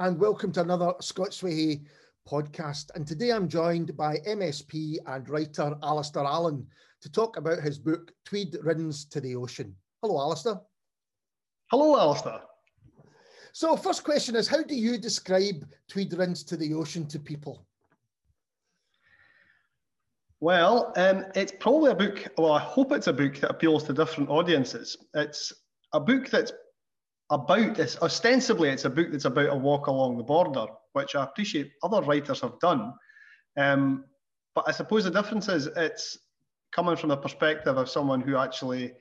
and welcome to another Scottsway podcast. And today I'm joined by MSP and writer Alistair Allen to talk about his book, Tweed Rins to the Ocean. Hello, Alistair. Hello, Alistair. So first question is, how do you describe Tweed Rins to the Ocean to people? Well, it's probably a book, well, I hope it's a book that appeals to different audiences. It's a book that's about this, ostensibly it's a book that's about a walk along the border, which I appreciate other writers have done. But I suppose the difference is it's coming from the perspective of someone who actually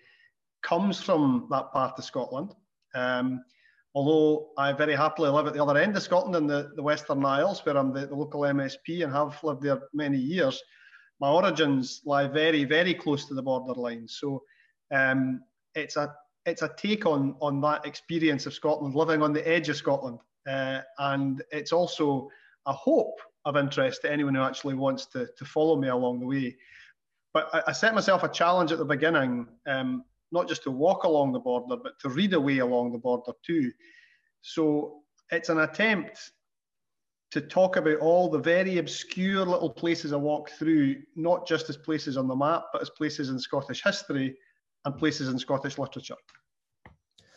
comes from that part of Scotland. Although I very happily live at the other end of Scotland in the Western Isles, where I'm the local MSP and have lived there many years, my origins lie very, very close to the borderline. So it's a take on that experience of Scotland, living on the edge of Scotland. And it's also a hope of interest to anyone who actually wants to follow me along the way. But I set myself a challenge at the beginning, not just to walk along the border, but to read away along the border too. So it's an attempt to talk about all the very obscure little places I walk through, not just as places on the map, but as places in Scottish history and places in Scottish literature.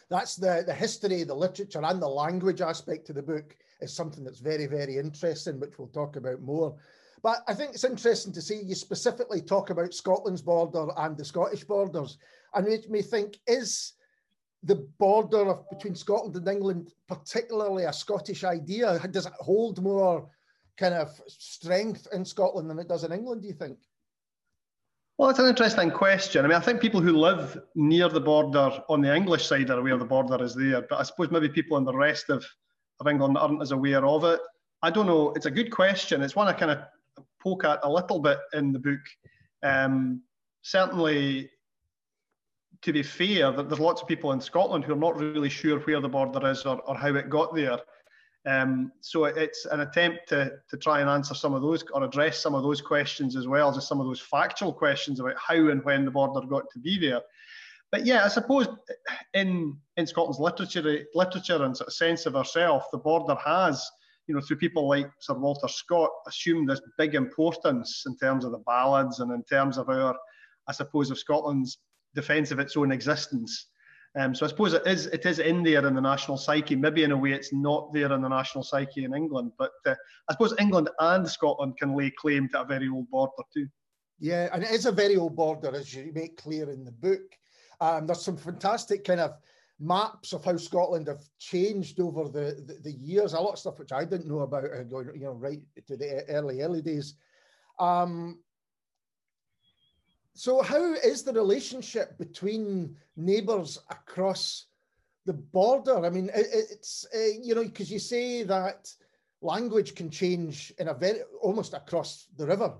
That's the history, the literature and the language aspect of the book is something that's very, very interesting, which we'll talk about more. But I think it's interesting to see you specifically talk about Scotland's border and the Scottish borders. And it made me think, is the border between Scotland and England particularly a Scottish idea? Does it hold more kind of strength in Scotland than it does in England, do you think? Well, that's an interesting question. I mean, I think people who live near the border on the English side are aware the border is there, but I suppose maybe people in the rest of England aren't as aware of it. I don't know. It's a good question. It's one I kind of poke at a little bit in the book. Certainly, to be fair, there's lots of people in Scotland who are not really sure where the border is or how it got there. So it's an attempt to try and answer some of those or address some of those questions as well, just some of those factual questions about how and when the border got to be there. But yeah, I suppose in Scotland's literature and sort of sense of herself, the border has, you know, through people like Sir Walter Scott, assumed this big importance in terms of the ballads and in terms of our, I suppose, of Scotland's defence of its own existence. So I suppose it is in there in the national psyche. Maybe in a way it's not there in the national psyche in England, but I suppose England and Scotland can lay claim to a very old border too. Yeah, and it is a very old border, as you make clear in the book. There's some fantastic kind of maps of how Scotland have changed over the years. A lot of stuff which I didn't know about going, you know, right to the early days. So how is the relationship between neighbours across the border? I mean, it's you know, because you say that language can change in a very, almost across the river.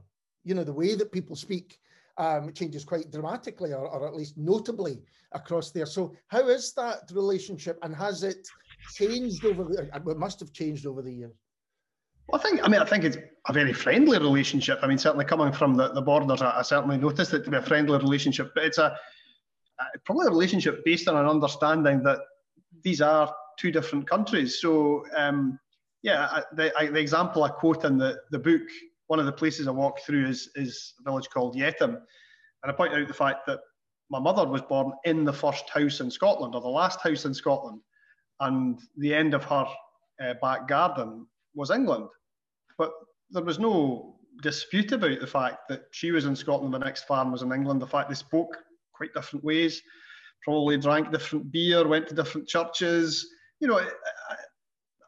You know, the way that people speak changes quite dramatically or at least notably across there. So how is that relationship and has it changed it must have changed over the years? Well, I think it's a very friendly relationship. I mean, certainly coming from the borders, I certainly noticed it to be a friendly relationship, but it's probably a relationship based on an understanding that these are two different countries. So, the example I quote in the book, one of the places I walk through is a village called Yetham. And I point out the fact that my mother was born in the first house in Scotland, or the last house in Scotland, and the end of her back garden was England, but there was no dispute about the fact that she was in Scotland, the next farm was in England. The fact they spoke quite different ways, probably drank different beer, went to different churches. You know,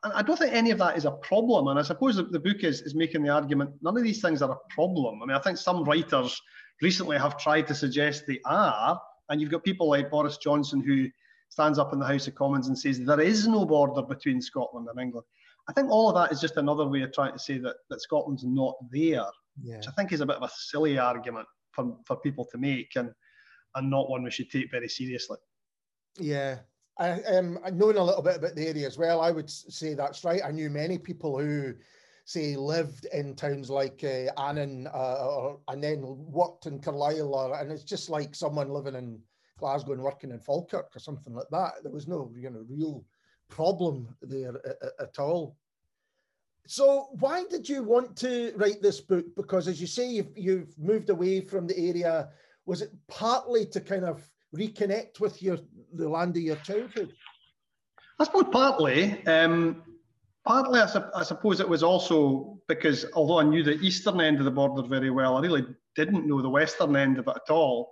I don't think any of that is a problem. And I suppose the book is making the argument, none of these things are a problem. I mean, I think some writers recently have tried to suggest they are, and you've got people like Boris Johnson who stands up in the House of Commons and says there is no border between Scotland and England. I think all of that is just another way of trying to say that Scotland's not there, yeah, which I think is a bit of a silly argument for people to make and not one we should take very seriously. Yeah. Knowing a little bit about the area as well, I would say that's right. I knew many people who, say, lived in towns like Annan and then worked in Carlisle, and it's just like someone living in Glasgow and working in Falkirk or something like that. There was no, you know, real problem there at all. So why did you want to write this book? Because as you say, you've moved away from the area. Was it partly to kind of reconnect with the land of your childhood? I suppose partly. Partly, I suppose it was also because although I knew the eastern end of the border very well, I really didn't know the western end of it at all.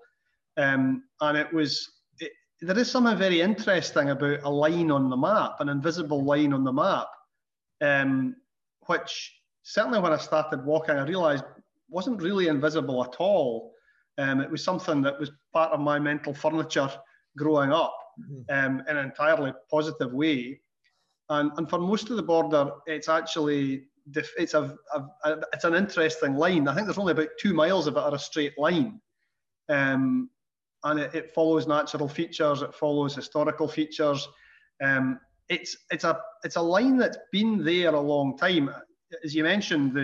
And it was, there is something very interesting about a line on the map, an invisible line on the map, which certainly when I started walking, I realised wasn't really invisible at all. It was something that was part of my mental furniture growing up, in an entirely positive way. And for most of the border, it's actually, it's an interesting line. I think there's only about 2 miles of it are a straight line. And it follows natural features, it follows historical features. It's a line that's been there a long time. As you mentioned,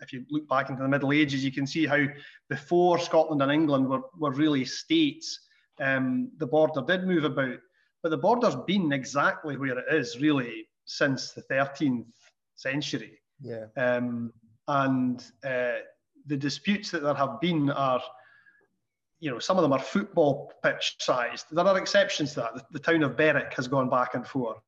if you look back into the Middle Ages, you can see how before Scotland and England were really states, the border did move about. But the border's been exactly where it is, really, since the 13th century. Yeah. And the disputes that there have been are, you know, some of them are football pitch sized. There are exceptions to that. The town of Berwick has gone back and forth.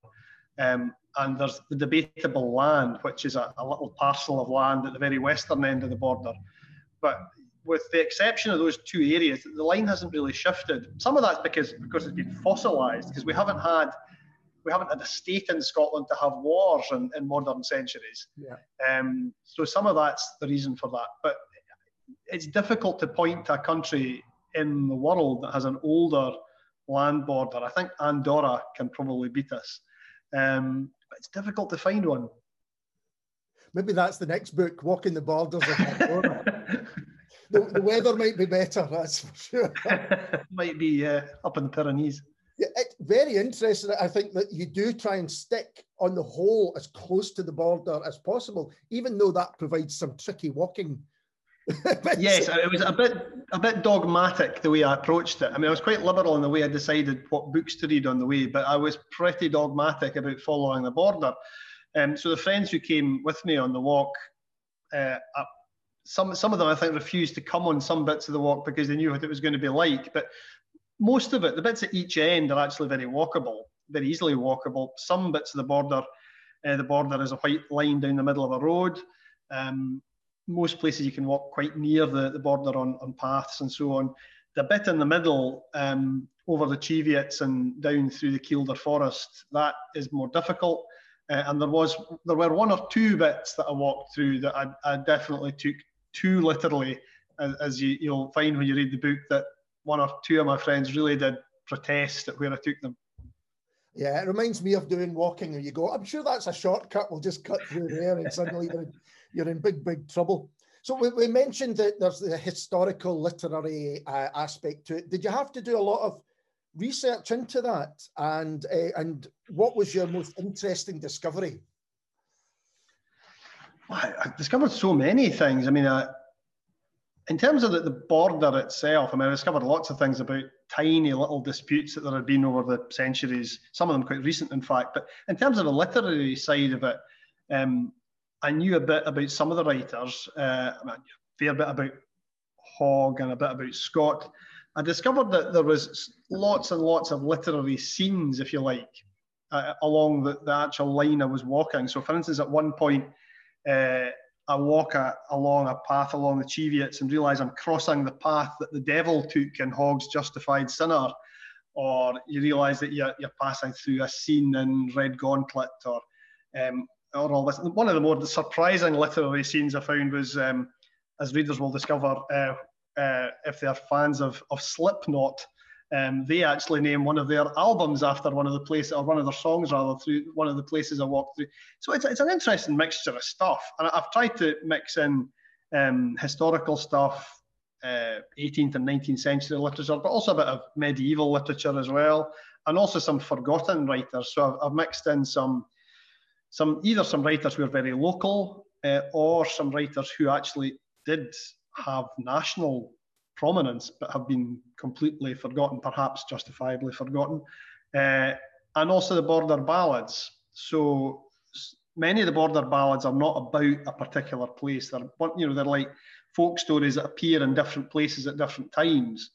And there's the debatable land, which is a little parcel of land at the very western end of the border. But with the exception of those two areas, the line hasn't really shifted. Some of that's because it's been fossilised, because we haven't had a state in Scotland to have wars in modern centuries. Yeah. So some of that's the reason for that. But it's difficult to point to a country in the world that has an older land border. I think Andorra can probably beat us. But it's difficult to find one. Maybe that's the next book, Walking the Borders of Andorra. The weather might be better, that's for sure. Might be up in the Pyrenees. Yeah, it's very interesting, I think, that you do try and stick on the whole as close to the border as possible, even though that provides some tricky walking. Yes, it was a bit dogmatic the way I approached it. I mean, I was quite liberal in the way I decided what books to read on the way, but I was pretty dogmatic about following the border. So the friends who came with me on the walk, some of them I think refused to come on some bits of the walk because they knew what it was going to be like. But most of it, the bits at each end are actually very walkable, very easily walkable. Some bits of the border is a white line down the middle of a road. Most places you can walk quite near the border on paths and so on. The bit in the middle, over the Cheviots and down through the Kielder forest, that is more difficult. And there were one or two bits that I walked through that I definitely took too literally, as you'll find when you read the book, that one or two of my friends really did protest at where I took them. Yeah, it reminds me of doing walking and you go, I'm sure that's a shortcut, we'll just cut through there and suddenly you're in big, big trouble. So we mentioned that there's the historical literary aspect to it. Did you have to do a lot of research into that? And what was your most interesting discovery? Well, I discovered so many things. I mean, in terms of the border itself, I mean, I discovered lots of things about tiny little disputes that there had been over the centuries, some of them quite recent, in fact. But in terms of the literary side of it, I knew a bit about some of the writers, a fair bit about Hogg and a bit about Scott. I discovered that there was lots and lots of literary scenes, if you like, along the actual line I was walking. So, for instance, at one point, I walk along a path along the Cheviots and realise I'm crossing the path that the devil took in Hogg's Justified Sinner, or you realise that you're passing through a scene in Redgauntlet, or all this. One of the more surprising literary scenes I found was, as readers will discover, if they're fans of Slipknot, they actually name one of their albums after one of the places, or one of their songs rather, through one of the places I walked through. So it's an interesting mixture of stuff. And I've tried to mix in historical stuff, 18th and 19th century literature, but also a bit of medieval literature as well, and also some forgotten writers. So I've mixed in some writers who are very local, or some writers who actually did have national prominence but have been completely forgotten, perhaps justifiably forgotten, and also the border ballads. So many of the border ballads are not about a particular place. They're, you know, they're like folk stories that appear in different places at different times.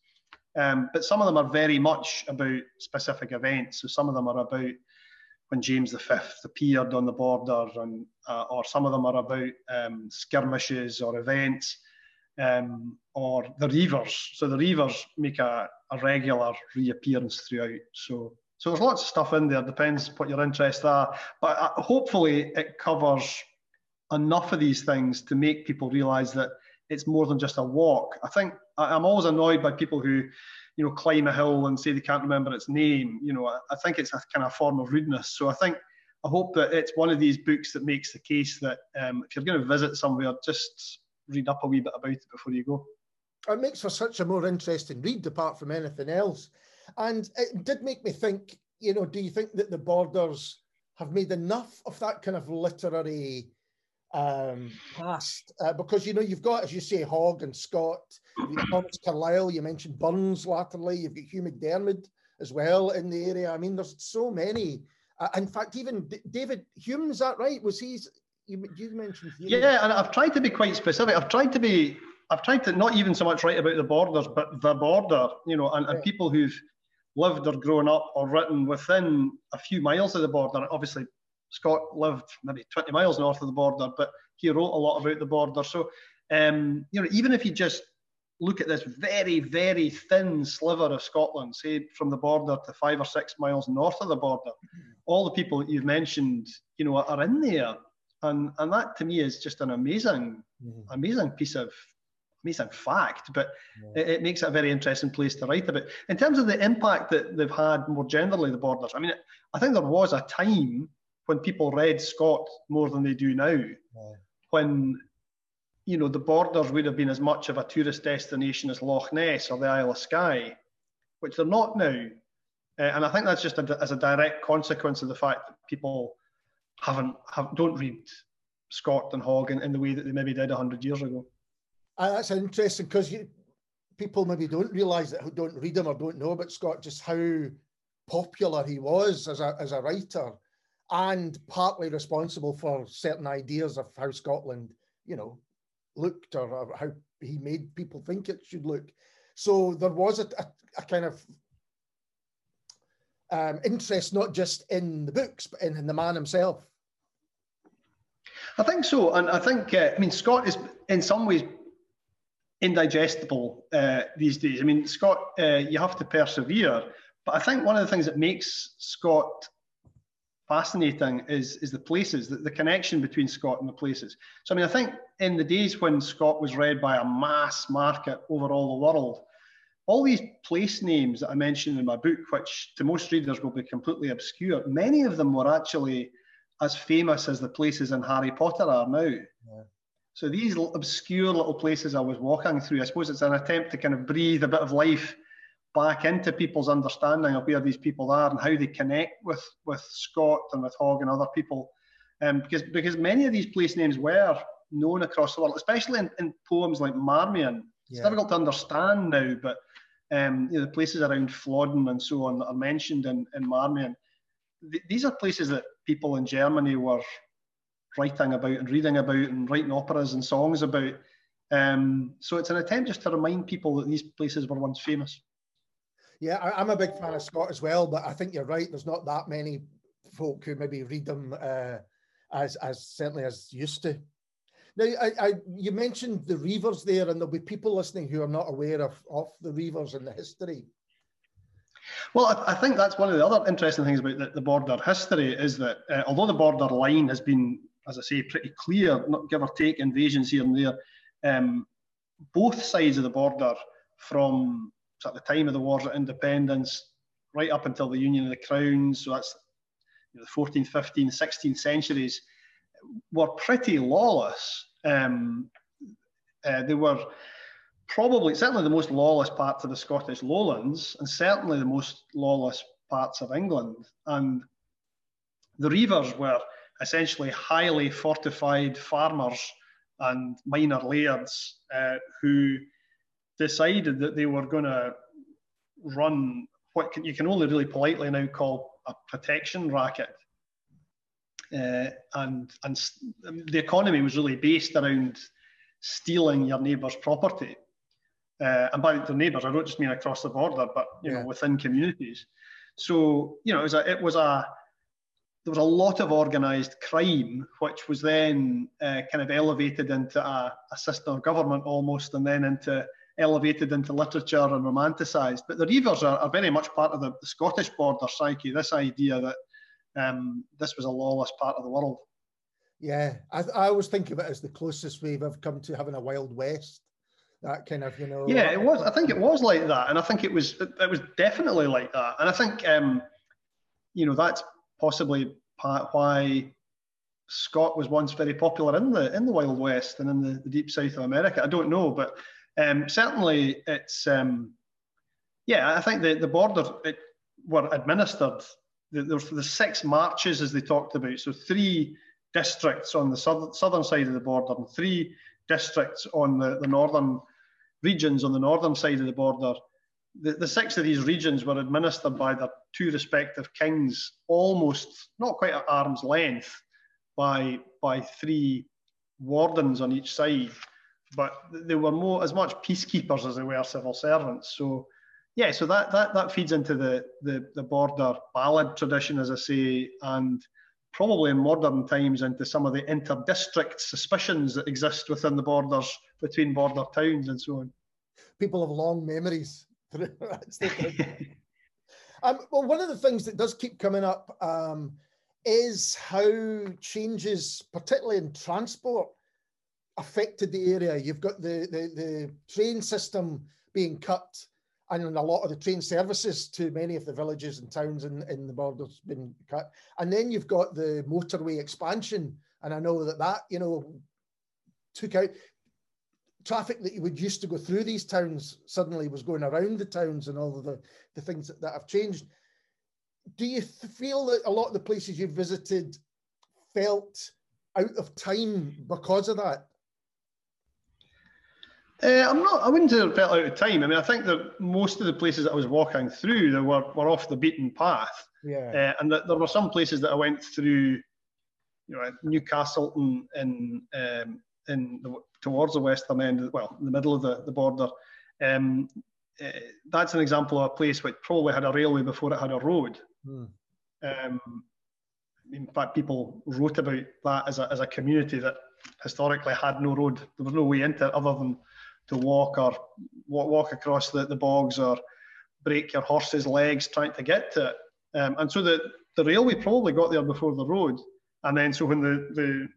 But some of them are very much about specific events. So some of them are about when James V appeared on the border, and, or some of them are about skirmishes or events, or the Reavers. So the Reavers make a regular reappearance throughout. So there's lots of stuff in there, depends what your interests are. But hopefully it covers enough of these things to make people realise that it's more than just a walk. I think I'm always annoyed by people who, you know, climb a hill and say they can't remember its name. You know, I think it's a kind of form of rudeness. So I hope that it's one of these books that makes the case that if you're going to visit somewhere, just read up a wee bit about it before you go. It makes for such a more interesting read, apart from anything else. And it did make me think, you know, do you think that the borders have made enough of that kind of literary past? Because, you know, you've got, as you say, Hogg and Scott, you've got Thomas Carlyle, you mentioned Burns latterly, you've got Hugh McDermid as well in the area. I mean, there's so many. In fact, even David Hume, is that right? Was he, you mentioned Hume. Yeah, and I've tried to be quite specific. I've tried to not even so much write about the borders, but the border, you know, and, yeah, and people who've lived or grown up or written within a few miles of the border. Obviously, Scott lived maybe 20 miles north of the border, but he wrote a lot about the border. So, you know, even if you just look at this very, very thin sliver of Scotland, say from the border to 5 or 6 miles north of the border, all the people that you've mentioned, you know, are in there. And that to me is just an amazing, amazing piece of, amazing fact, but it makes it a very interesting place to write about. In terms of the impact that they've had more generally, the borders, I mean, I think there was a time when people read Scott more than they do now, when, you know, the borders would have been as much of a tourist destination as Loch Ness or the Isle of Skye, which they're not now. And I think that's just as a direct consequence of the fact that people don't read Scott and Hogg in the way that they maybe did 100 years ago. That's interesting, because people maybe don't realise that, who don't read him or don't know about Scott, just how popular he was as a writer, and partly responsible for certain ideas of how Scotland, you know, looked, or how he made people think it should look. So there was a kind of interest, not just in the books, but in the man himself. I think so, and I think, I mean, Scott is in some ways indigestible these days. I mean, Scott, you have to persevere, but I think one of the things that makes Scott fascinating is the places, the connection between Scott and the places. So, I mean, I think in the days when Scott was read by a mass market over all the world, all these place names that I mentioned in my book, which to most readers will be completely obscure, many of them were actually as famous as the places in Harry Potter are now. Yeah. So these obscure little places I was walking through, I suppose it's an attempt to kind of breathe a bit of life back into people's understanding of where these people are and how they connect with Scott and with Hogg and other people. Because many of these place names were known across the world, especially in poems like Marmion. It's difficult to understand now, but you know, the places around Flodden and so on that are mentioned in Marmion. These are places that people in Germany were writing about and reading about and writing operas and songs about. So it's an attempt just to remind people that these places were once famous. Yeah, I'm a big fan of Scott as well, but I think you're right. There's not that many folk who maybe read them as used to. Now, you mentioned the Reavers there, and there'll be people listening who are not aware of the Reavers and the history. Well, I think that's one of the other interesting things about the border history is that although the border line has been, as I say, pretty clear, not give or take invasions here and there, both sides of the border from at the time of the Wars of Independence right up until the Union of the Crowns, so that's, you know, the 14th, 15th, 16th centuries, were pretty lawless. They were probably, certainly the most lawless parts of the Scottish lowlands, and certainly the most lawless parts of England. And the Reavers were essentially highly fortified farmers and minor lairds who decided that they were going to run what you can only really politely now call a protection racket. and the economy was really based around stealing your neighbour's property. And by the neighbours, I don't just mean across the border, but you know, within communities. So there was a lot of organised crime, which was then kind of elevated into a system of government almost, and then elevated into literature and romanticised. But the Reavers are very much part of the Scottish border psyche, this idea that this was a lawless part of the world. Yeah, I always think of it as the closest we've ever come to having a Wild West. That kind of, Yeah, it was. I think it was like that, and I think it was definitely like that. And I think, that's possibly part why Scott was once very popular in the Wild West and in the deep south of America. I don't know, but certainly it's, I think the border were administered. There were the 6 marches, as they talked about, so 3 districts on the southern side of the border and 3 districts on the northern regions on the northern side of the border. The 6 of these regions were administered by their 2 respective kings, almost not quite at arm's length, by 3 wardens on each side, but they were more as much peacekeepers as they were civil servants. So yeah, so that feeds into the border ballad tradition, as I say, and probably in modern times into some of the inter-district suspicions that exist within the borders between border towns and so on. People have long memories. Well, one of the things that does keep coming up is how changes, particularly in transport, affected the area. You've got the train system being cut, and a lot of the train services to many of the villages and towns in the border has been cut. And then you've got the motorway expansion, and I know that took out traffic that you would used to go through these towns, suddenly was going around the towns, and all of the things that have changed. Do you feel that a lot of the places you visited felt out of time because of that? I wouldn't say it felt out of time. I mean, I think that most of the places that I was walking through, they were off the beaten path. Yeah. And there were some places that I went through, Newcastleton towards the western end, well, in the middle of the border. That's an example of a place which probably had a railway before it had a road. Mm. In fact, people wrote about that as a community that historically had no road. There was no way into it other than to walk or walk across the bogs or break your horse's legs trying to get to it. And so the railway probably got there before the road. And then so when the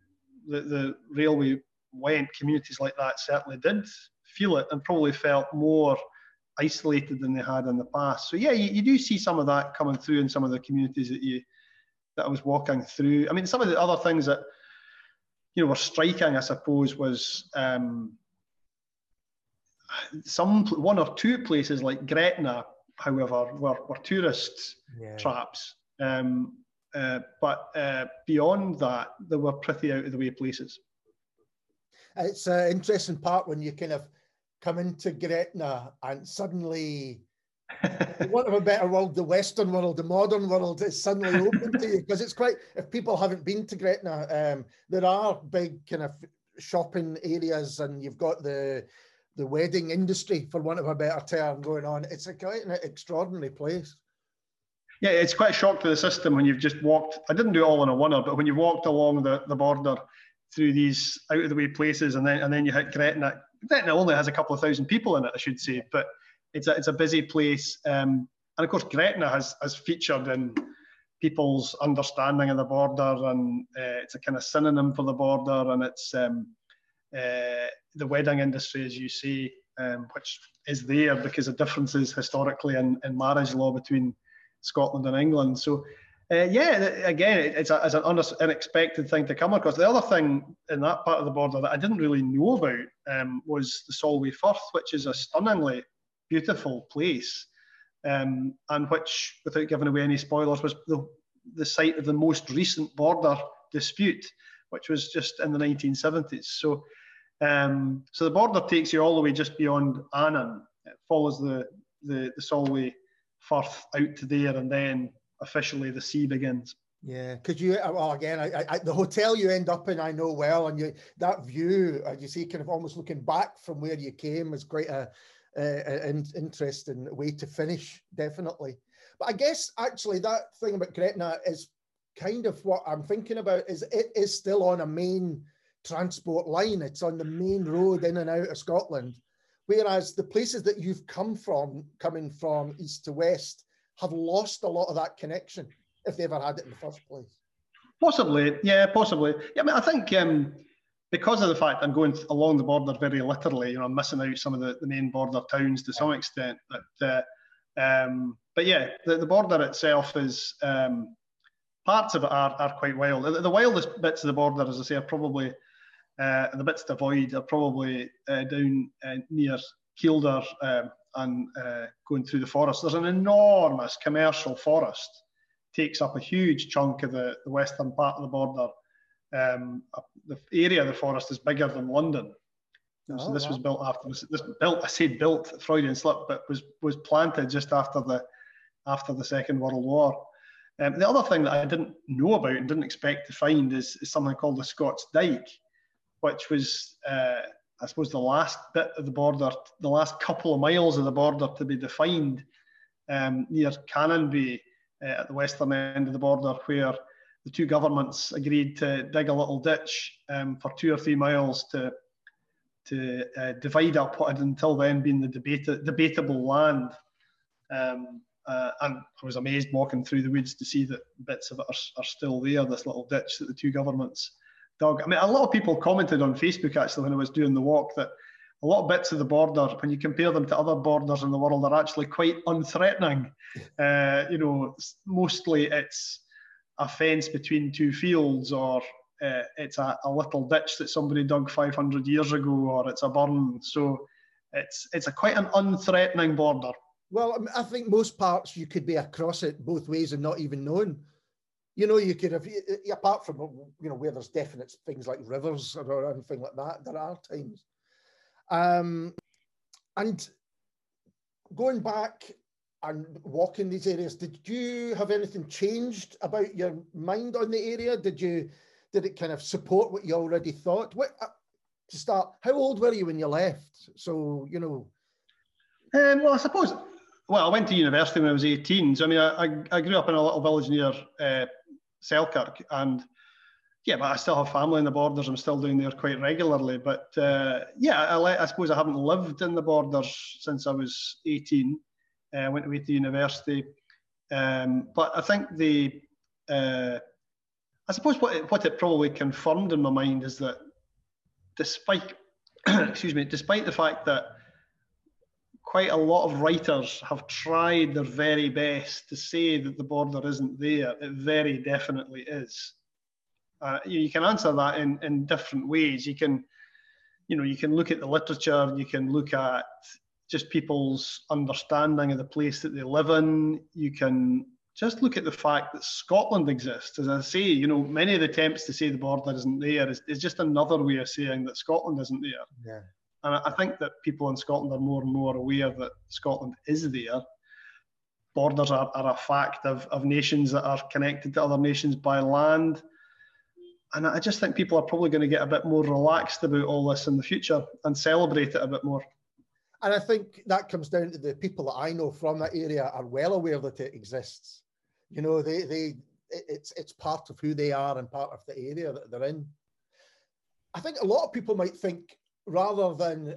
railway went, communities like that certainly did feel it and probably felt more isolated than they had in the past. So yeah, you do see some of that coming through in some of the communities that I was walking through. I mean, some of the other things that were striking, I suppose, was one or two places like Gretna, however, were tourist traps. But beyond that, they were pretty out of the way places. It's an interesting part when you kind of come into Gretna and suddenly, for want of a better word, the Western world, the modern world is suddenly open to you, because it's quite, if people haven't been to Gretna, there are big kind of shopping areas, and you've got the wedding industry, for want of a better term, going on. It's quite an extraordinary place. Yeah, it's quite a shock to the system when you've just walked. I didn't do it all in a one-er, but when you walked along the border through these out-of-the-way places, and then you hit Gretna. Gretna only has a couple of thousand people in it, I should say, but it's a busy place. And of course, Gretna has featured in people's understanding of the border, and it's a kind of synonym for the border, and it's the wedding industry, as you say, which is there because of differences historically in marriage law between Scotland and England. So again, it's an unexpected thing to come across. The other thing in that part of the border that I didn't really know about was the Solway Firth, which is a stunningly beautiful place, and which, without giving away any spoilers, was the site of the most recent border dispute, which was just in the 1970s. So the border takes you all the way just beyond Annan. It follows the Solway Firth out to there, and then officially the sea begins. Yeah, because you, well, again, the hotel you end up in, I know well, and you, that view, you see, kind of almost looking back from where you came is quite an interesting way to finish, definitely. But I guess, actually, that thing about Gretna is kind of what I'm thinking about, is it is still on a main transport line. It's on the main road in and out of Scotland, whereas the places that you've come from, coming from east to west, have lost a lot of that connection, if they ever had it in the first place. Possibly, yeah, possibly. Yeah, I mean, I think because of the fact I'm going along the border very literally, you know, I'm missing out some of the main border towns to some extent. But yeah, the border itself is, parts of it are quite wild. The wildest bits of the border, as I say, are probably, the bits to avoid are probably down near Kielder and going through the forest. There's an enormous commercial forest, takes up a huge chunk of the western part of the border. The area of the forest is bigger than London. Oh, so this was built after this built, I say built, Freudian slip, but was planted just after the Second World War. The other thing that I didn't know about and didn't expect to find is something called the Scots Dyke, which was, I suppose, the last bit of the border, the last couple of miles of the border to be defined, near Canonbie, at the western end of the border, where the two governments agreed to dig a little ditch for 2 or 3 miles to divide up what had until then been the debatable land. And I was amazed walking through the woods to see that bits of it are still there, this little ditch that the two governments dug. I mean, a lot of people commented on Facebook, actually, when I was doing the walk, that a lot of bits of the border, when you compare them to other borders in the world, are actually quite unthreatening. You know, mostly it's a fence between two fields, or it's a little ditch that somebody dug 500 years ago, or it's a burn. So it's a quite an unthreatening border. Well, I think most parts you could be across it both ways and not even known. You know, you could have, apart from, you know, where there's definite things like rivers or anything like that, there are times. And going back and walking these areas, did you have anything changed about your mind on the area? Did it kind of support what you already thought? To start, how old were you when you left? So, you know. Well, I suppose, I went to university when I was 18. So, I mean, I grew up in a little village near Selkirk, and yeah, but I still have family in the borders. I'm still down there quite regularly. But yeah, I suppose I haven't lived in the borders since I was 18. I went away to university. But I think I suppose what it probably confirmed in my mind is that despite, excuse me, despite the fact that quite a lot of writers have tried their very best to say that the border isn't there, it very definitely is. You can answer that in different ways. You can look at the literature, you can look at just people's understanding of the place that they live in. You can just look at the fact that Scotland exists. As I say, you know, many of the attempts to say the border isn't there is just another way of saying that Scotland isn't there. Yeah. And I think that people in Scotland are more and more aware that Scotland is there. Borders are a fact of nations that are connected to other nations by land. And I just think people are probably going to get a bit more relaxed about all this in the future and celebrate it a bit more. And I think that comes down to the people that I know from that area are well aware that it exists. You know, it's part of who they are and part of the area that they're in. I think a lot of people might think, rather than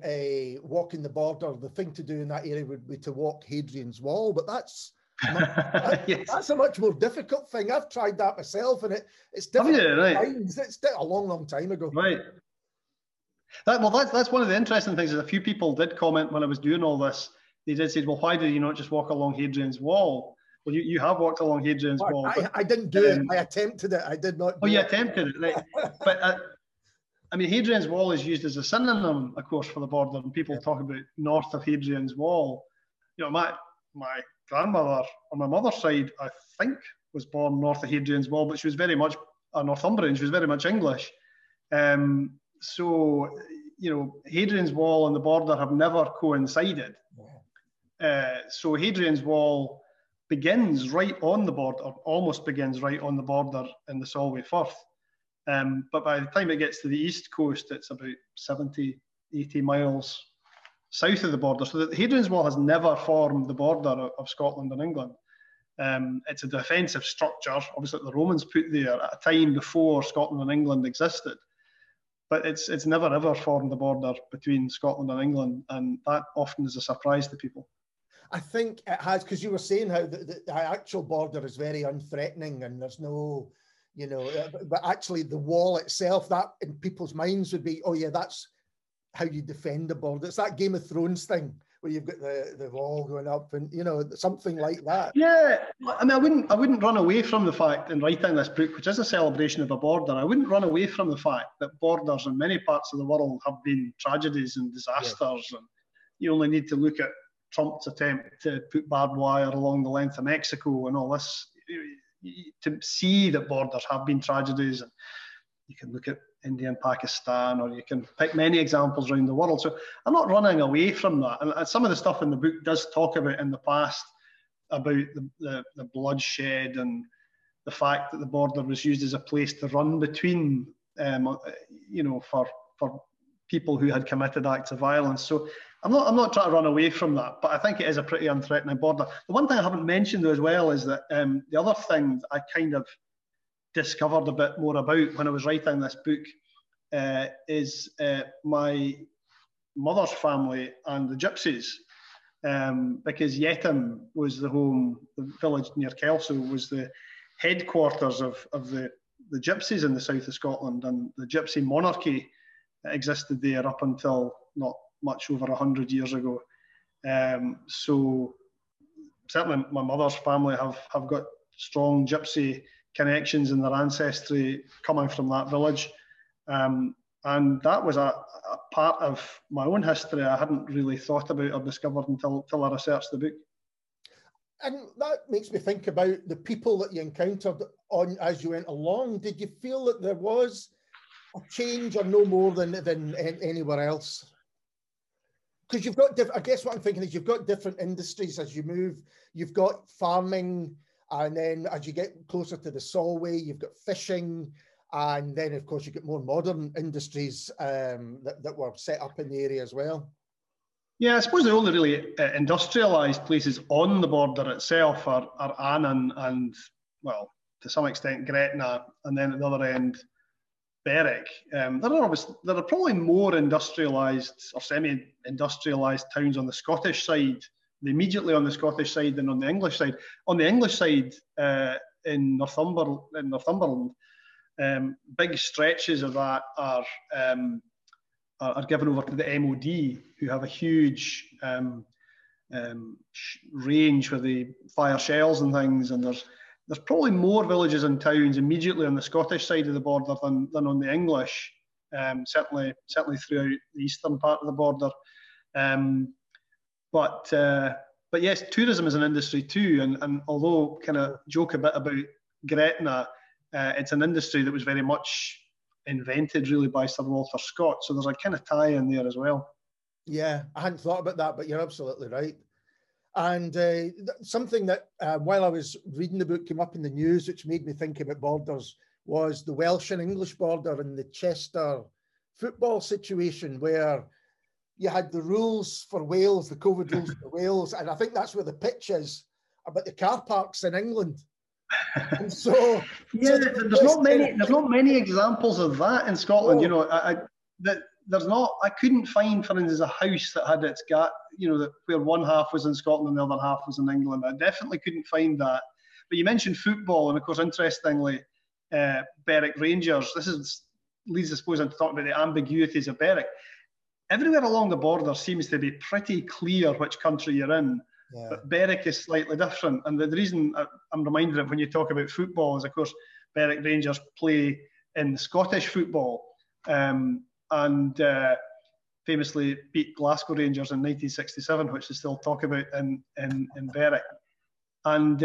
walking the border, the thing to do in that area would be to walk Hadrian's Wall, but that's yes. That's a much more difficult thing. I've tried that myself, and it's difficult. Oh, yeah, right. It's a long, long time ago. Right. That's one of the interesting things, is a few people did comment when I was doing all this. They did say, well, why did you not just walk along Hadrian's Wall? Well, you have walked along Hadrian's Wall. I didn't do it. I attempted it. I did not do it. Oh, you attempted it, right. But I mean, Hadrian's Wall is used as a synonym, of course, for the border, and people talk about north of Hadrian's Wall. You know, my grandmother on my mother's side, I think, was born north of Hadrian's Wall, but she was very much a Northumbrian. She was very much English. So, you know, Hadrian's Wall and the border have never coincided. So Hadrian's Wall begins right on the border, almost begins right on the border in the Solway Firth. But by the time it gets to the east coast, it's about 70, 80 miles south of the border. So the Hadrian's Wall has never formed the border of Scotland and England. It's a defensive structure, obviously, that the Romans put there at a time before Scotland and England existed. But it's never, ever formed the border between Scotland and England, and that often is a surprise to people. I think it has, because you were saying how the actual border is very unthreatening and there's no, you know, but actually the wall itself, that in people's minds would be, oh yeah, that's how you defend the border. It's that Game of Thrones thing where you've got the wall going up and, you know, something like that. Yeah, I mean, I wouldn't run away from the fact in writing this book, which is a celebration of a border, I wouldn't run away from the fact that borders in many parts of the world have been tragedies and disasters, yeah. And you only need to look at Trump's attempt to put barbed wire along the length of Mexico and all this to see that borders have been tragedies. And you can look at India and Pakistan, or you can pick many examples around the world. So I'm not running away from that. And some of the stuff in the book does talk about in the past about the bloodshed and the fact that the border was used as a place to run between, you know, for people who had committed acts of violence. So I'm not trying to run away from that, but I think it is a pretty unthreatening border. The one thing I haven't mentioned though as well is that the other thing I kind of discovered a bit more about when I was writing this book is my mother's family and the gypsies, because Yetham was the home, the village near Kelso was the headquarters of the gypsies in the south of Scotland, and the gypsy monarchy existed there up until not much over 100 years ago. So certainly my mother's family have got strong gypsy connections in their ancestry coming from that village. And that was a part of my own history I hadn't really thought about or discovered until I researched the book. And that makes me think about the people that you encountered on as you went along. Did you feel that there was a change or no more than anywhere else? Because you've got, I guess what I'm thinking is you've got different industries as you move. You've got farming, and then as you get closer to the Solway, you've got fishing, and then of course you get more modern industries that were set up in the area as well. Yeah, I suppose the only really industrialised places on the border itself are Annan and, well, to some extent Gretna, and then at the other end, Berwick. There are probably more industrialised or semi-industrialised towns on the Scottish side, immediately on the Scottish side, than on the English side. On the English side, in Northumberland, big stretches of that are given over to the MOD, who have a huge range where they fire shells and things, and there's probably more villages and towns immediately on the Scottish side of the border than on the English, certainly throughout the eastern part of the border. But yes, tourism is an industry too, and although kind of joke a bit about Gretna, it's an industry that was very much invented really by Sir Walter Scott, so there's a kind of tie in there as well. Yeah, I hadn't thought about that, but you're absolutely right. And something that, while I was reading the book, came up in the news, which made me think about borders, was the Welsh and English border and the Chester football situation, where you had the rules for Wales, the COVID rules for Wales, and I think that's where the pitch is, about the car parks in England. And so... yeah, there's not many examples of that in Scotland, no. You know, I couldn't find, for instance, a house that had its gate, you know, that where one half was in Scotland and the other half was in England. I definitely couldn't find that. But you mentioned football, and of course, interestingly, Berwick Rangers. This leads, I suppose, into talking about the ambiguities of Berwick. Everywhere along the border seems to be pretty clear which country you're in, yeah. But Berwick is slightly different. And the reason I'm reminded of when you talk about football is, of course, Berwick Rangers play in Scottish football. And famously beat Glasgow Rangers in 1967, which they still talk about in Berwick. And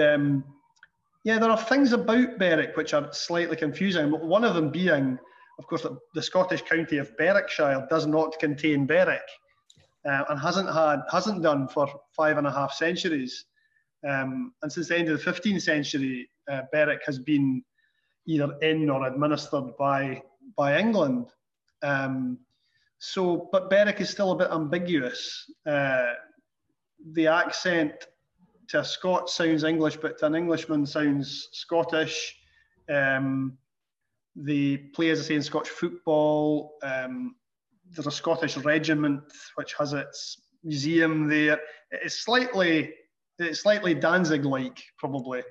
yeah, there are things about Berwick which are slightly confusing, but one of them being, of course, that the Scottish county of Berwickshire does not contain Berwick, and hasn't done for 5.5 centuries. And since the end of the 15th century, Berwick has been either in or administered by England. But Berwick is still a bit ambiguous. The accent to a Scot sounds English, but to an Englishman sounds Scottish. They play, as I say, in Scottish football. There's a Scottish regiment which has its museum there. It's slightly Danzig-like, probably,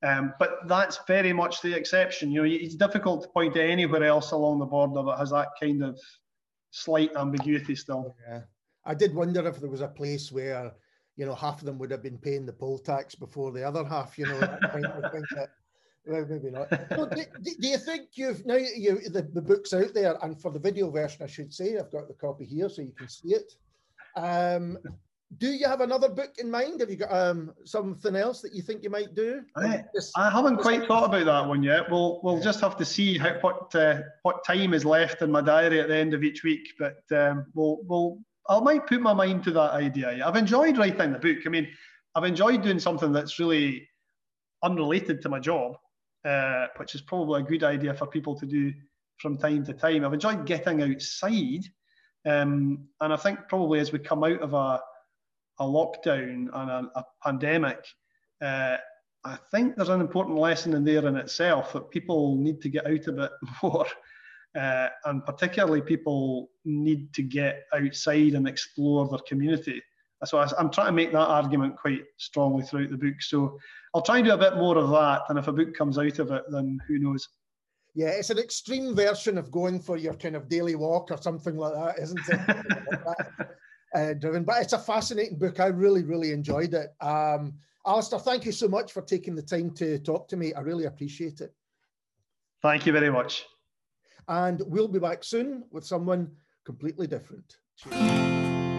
but that's very much the exception. You know, it's difficult to point to anywhere else along the border that has that kind of slight ambiguity still. Yeah, I did wonder if there was a place where, you know, half of them would have been paying the poll tax before the other half. You know, well, maybe not. Well, do you think you've now the book's out there, and for the video version, I should say, I've got the copy here so you can see it. Do you have another book in mind? Have you got something else that you think you might do? I haven't quite thought about that one yet. We'll just have to see what time is left in my diary at the end of each week. But I might put my mind to that idea. I've enjoyed writing the book. I mean, I've enjoyed doing something that's really unrelated to my job, which is probably a good idea for people to do from time to time. I've enjoyed getting outside, and I think probably as we come out of a lockdown and a pandemic, I think there's an important lesson in there in itself that people need to get out a bit more, and particularly people need to get outside and explore their community. So I'm trying to make that argument quite strongly throughout the book. So I'll try and do a bit more of that, and if a book comes out of it, then who knows? Yeah, it's an extreme version of going for your kind of daily walk or something like that, isn't it? But it's a fascinating book. I really, really enjoyed it. Alistair, thank you so much for taking the time to talk to me. I really appreciate it. Thank you very much. And we'll be back soon with someone completely different. Cheers.